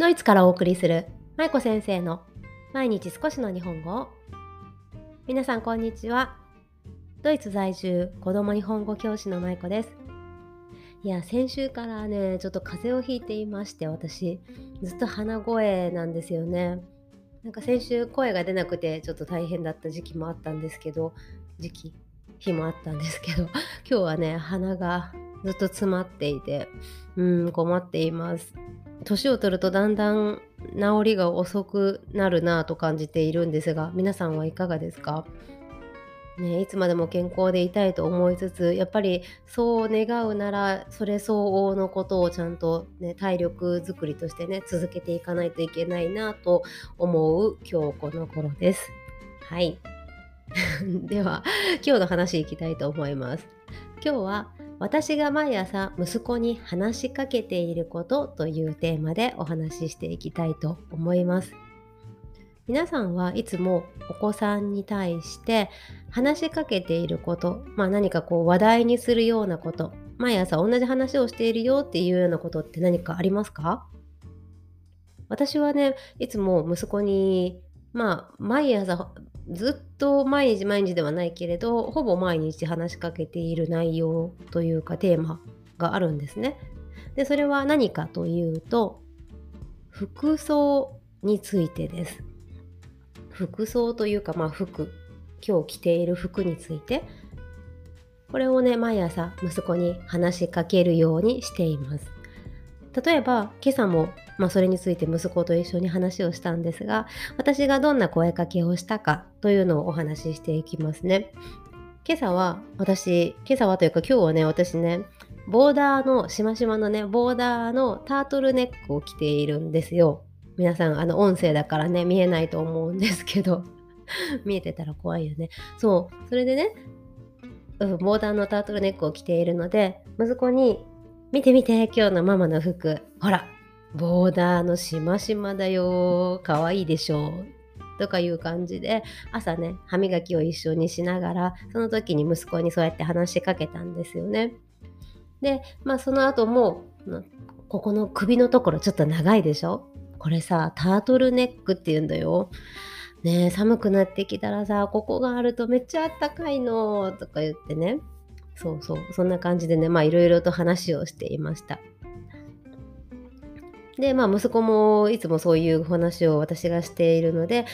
ドイツからお送りするまいこ先生の毎日少しの日本語。皆さんこんにちは。ドイツ在住子供日本語教師のまいこです。いや、先週からねちょっと風邪をひいていまして、私ずっと鼻声なんですよね。なんか先週声が出なくてちょっと大変だった日もあったんですけど、今日はね鼻がずっと詰まっていて、困っています。年を取るとだんだん治りが遅くなるなぁと感じているんですが、皆さんはいかがですか？いつまでも健康でいたいと思いつつ、やっぱりそう願うならそれ相応のことをちゃんと、体力づくりとして続けていかないといけないなと思う今日この頃です。はいでは今日の話いきたいと思います。今日は私が毎朝息子に話しかけていることというテーマでお話ししていきたいと思います。皆さんはいつもお子さんに対して話しかけていること、何かこう話題にするようなこと、毎朝同じ話をしているよっていうようなことって何かありますか？私はね、いつも息子に毎朝ずっと毎日ではないけれど、ほぼ毎日話しかけている内容というかテーマがあるんですね。で、それは何かというと、服装についてです。服装というか、今日着ている服について、これをね、毎朝息子に話しかけるようにしています。例えば、今朝もそれについて息子と一緒に話をしたんですが、私がどんな声かけをしたかというのをお話ししていきますね。今日はね、私ね、ボーダーのタートルネックを着ているんですよ。皆さん音声だからね見えないと思うんですけど見えてたら怖いよね。それでね、ボーダーのタートルネックを着ているので、息子に見て今日のママの服、ほらボーダーのしましまだよ、かわいいでしょとかいう感じで、朝ね歯磨きを一緒にしながら、その時に息子にそうやって話しかけたんですよね。で、その後もここの首のところちょっと長いでしょ、これさタートルネックって言うんだよね。え、寒くなってきたらさここがあるとめっちゃあったかいのとか言ってね、そんな感じでねいろいろと話をしていました。で、息子もいつもそういう話を私がしているので、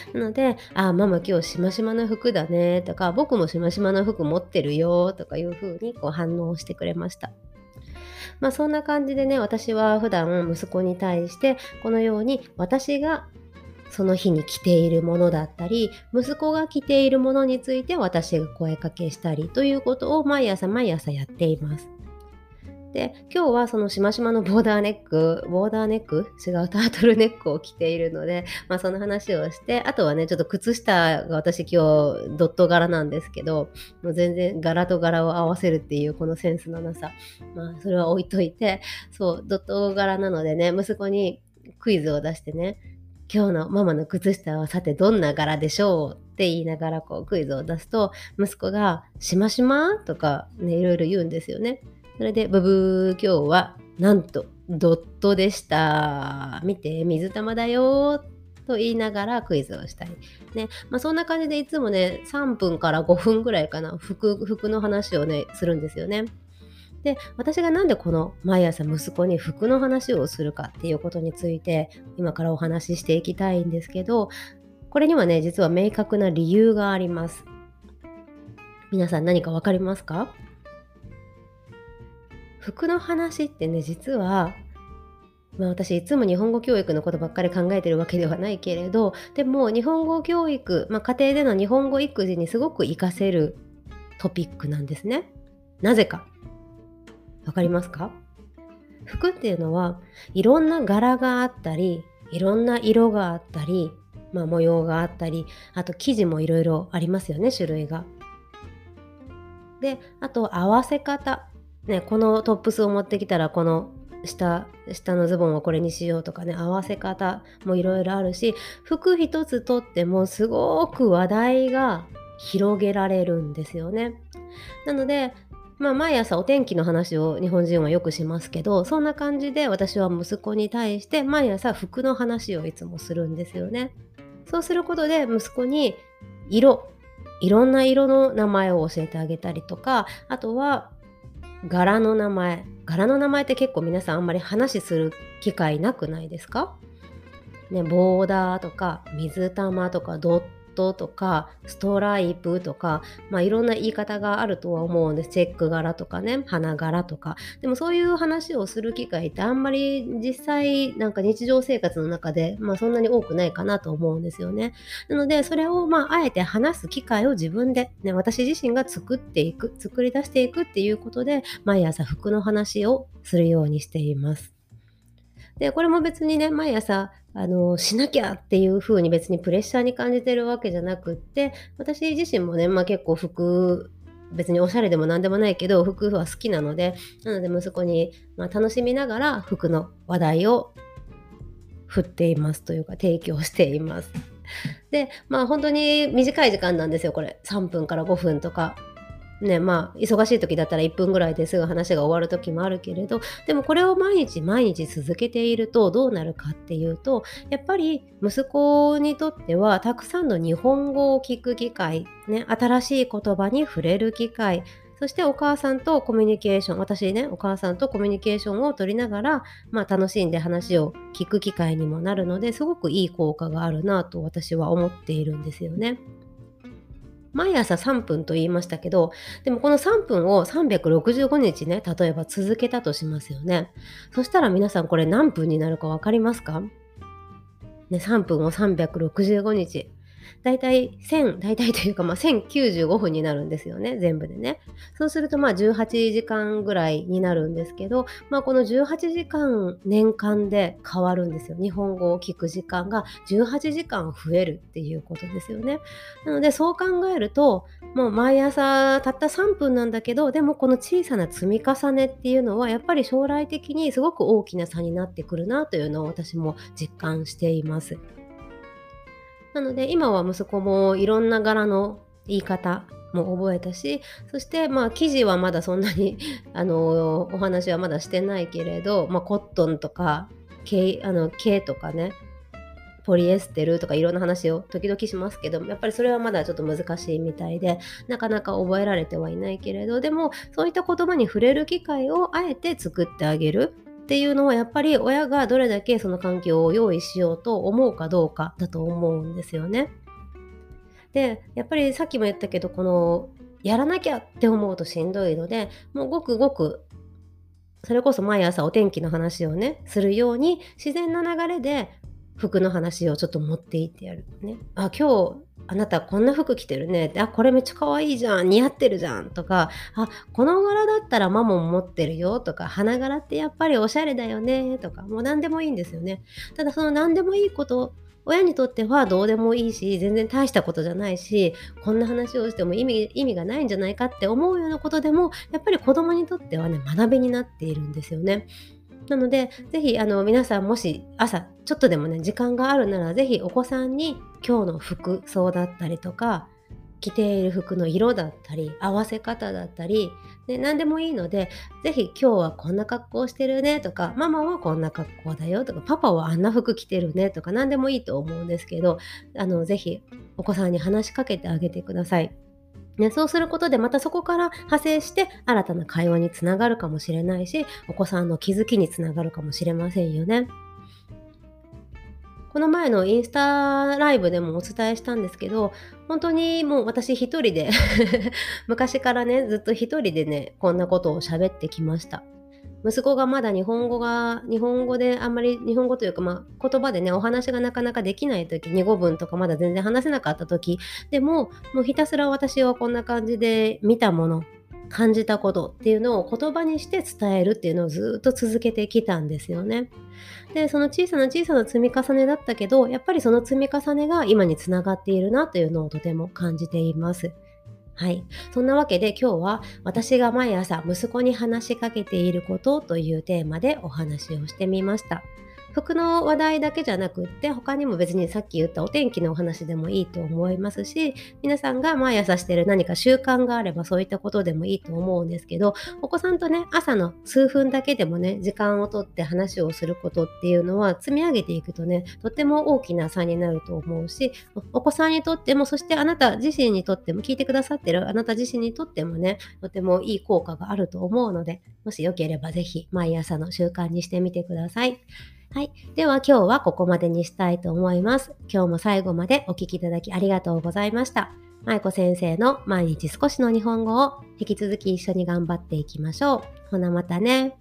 ママ今日しましまの服だねとか、僕もしましまの服持ってるよとかいう風に反応してくれました。そんな感じでね、私は普段息子に対してこのように私がその日に着ているものだったり、息子が着ているものについて私が声かけしたりということを毎朝やっています。で、今日はそのしましまのタートルネックを着ているので、その話をして、あとはねちょっと靴下が私今日ドット柄なんですけど、もう全然柄と柄を合わせるっていうこのセンスのなさ、それは置いといて、ドット柄なのでね、息子にクイズを出してね、今日のママの靴下はさてどんな柄でしょうって言いながらクイズを出すと、息子がしましまとかねいろいろ言うんですよね。それで、ブブー、今日はなんとドットでした、見て水玉だよと言いながらクイズをしたりね。そんな感じでいつもね3分から5分ぐらいかな、服の話をねするんですよね。で、私がなんでこの毎朝息子に服の話をするかっていうことについて今からお話ししていきたいんですけど、これにはね実は明確な理由があります。皆さん何かわかりますか？服の話ってね実は、私いつも日本語教育のことばっかり考えてるわけではないけれど、でも日本語教育、家庭での日本語育児にすごく活かせるトピックなんですね。なぜかわかりますか？服っていうのはいろんな柄があったり、いろんな色があったり、模様があったり、あと生地もいろいろありますよね、種類が。で、あと合わせ方ね、このトップスを持ってきたらこの下のズボンはこれにしようとかね、合わせ方もいろいろあるし、服一つとってもすごく話題が広げられるんですよね。なのでまあ、毎朝お天気の話を日本人はよくしますけど、そんな感じで私は息子に対して毎朝服の話をいつもするんですよね。そうすることで息子にいろんな色の名前を教えてあげたりとか、あとは柄の名前って結構皆さんあんまり話する機会なくないですかね。ボーダーとか水玉とかドットとかストライプとか、まあ、いろんな言い方があるとは思うんです。チェック柄とかね、花柄とか。でもそういう話をする機会ってあんまり実際なんか日常生活の中で、まあ、そんなに多くないかなと思うんですよね。なのでそれをまああえて話す機会を自分で、ね、私自身が作り出していくっていうことで毎朝服の話をするようにしています。でこれも別にね、毎朝しなきゃっていう風に別にプレッシャーに感じてるわけじゃなくって、私自身もね、まあ、結構服別におしゃれでもなんでもないけど服は好きなので、なので息子に、まあ、楽しみながら服の話題を振っていますというか提供しています。で、まあ、本当に短い時間なんですよこれ。3分から5分とかね、まあ忙しい時だったら1分ぐらいですぐ話が終わる時もあるけれど、でもこれを毎日続けているとどうなるかっていうと、やっぱり息子にとってはたくさんの日本語を聞く機会、ね、新しい言葉に触れる機会、そしてお母さんとコミュニケーション、私ね、お母さんとコミュニケーションを取りながら、まあ、楽しんで話を聞く機会にもなるので、すごくいい効果があるなと私は思っているんですよね。毎朝3分と言いましたけど、でもこの3分を365日ね、例えば続けたとしますよね。そしたら皆さんこれ何分になるか分かりますか、ね、3分を365日。だいたいというか、まあ、1095分になるんですよね、全部でね。そうするとまあ18時間ぐらいになるんですけど、まあ、この18時間年間で変わるんですよ。日本語を聞く時間が18時間増えるっていうことですよね。なのでそう考えると、もう毎朝たった3分なんだけど、でもこの小さな積み重ねっていうのはやっぱり将来的にすごく大きな差になってくるなというのを私も実感しています。なので今は息子もいろんな柄の言い方も覚えたし、そしてまあ生地はまだそんなにお話はまだしてないけれど、まあ、コットンとか毛とかね、ポリエステルとかいろんな話を時々しますけど、やっぱりそれはまだちょっと難しいみたいでなかなか覚えられてはいないけれど、でもそういった言葉に触れる機会をあえて作ってあげるっていうのは、やっぱり親がどれだけその環境を用意しようと思うかどうかだと思うんですよね。で、やっぱりさっきも言ったけど、このやらなきゃって思うとしんどいので、もうごくごくそれこそ毎朝お天気の話をねするように、自然な流れで服の話をちょっと持っていってやるね。あ、今日あなたこんな服着てるね、あ、これめっちゃ可愛いじゃん、似合ってるじゃんとか、あ、この柄だったらマモン持ってるよとか、花柄ってやっぱりおしゃれだよねとか、もう何でもいいんですよね。ただその何でもいいこと、親にとってはどうでもいいし全然大したことじゃないし、こんな話をしても意味がないんじゃないかって思うようなことでも、やっぱり子供にとってはね、学びになっているんですよね。なのでぜひ皆さん、もし朝ちょっとでもね時間があるなら、ぜひお子さんに今日の服装だったりとか、着ている服の色だったり合わせ方だったり、ね、何でもいいので、ぜひ今日はこんな格好してるねとか、ママはこんな格好だよとか、パパはあんな服着てるねとか、何でもいいと思うんですけど、ぜひお子さんに話しかけてあげてください。ね、そうすることでまたそこから派生して新たな会話につながるかもしれないし、お子さんの気づきにつながるかもしれませんよね。この前のインスタライブでもお伝えしたんですけど、本当にもう私一人で昔からねずっと一人でねこんなことを喋ってきました。息子がまだ日本語であんまり、日本語というか、まあ、言葉でねお話がなかなかできない時、二語文とかまだ全然話せなかった時でも、もうひたすら私はこんな感じで見たもの、感じたことっていうのを言葉にして伝えるっていうのをずっと続けてきたんですよね。で、その小さな積み重ねだったけど、やっぱりその積み重ねが今につながっているなというのをとても感じています。はい、そんなわけで今日は私が毎朝息子に話しかけていることというテーマでお話をしてみました。服の話題だけじゃなくって、他にも別にさっき言ったお天気のお話でもいいと思いますし、皆さんが毎朝してる何か習慣があればそういったことでもいいと思うんですけど、お子さんとね、朝の数分だけでもね、時間をとって話をすることっていうのは積み上げていくとね、とても大きな差になると思うし、お子さんにとっても、そしてあなた自身にとっても、聞いてくださってるあなた自身にとってもね、とてもいい効果があると思うので、もしよければぜひ毎朝の習慣にしてみてください。はい、では今日はここまでにしたいと思います。今日も最後までお聞きいただきありがとうございました。まいこ先生の毎日少しの日本語を引き続き一緒に頑張っていきましょう。ほなまたね。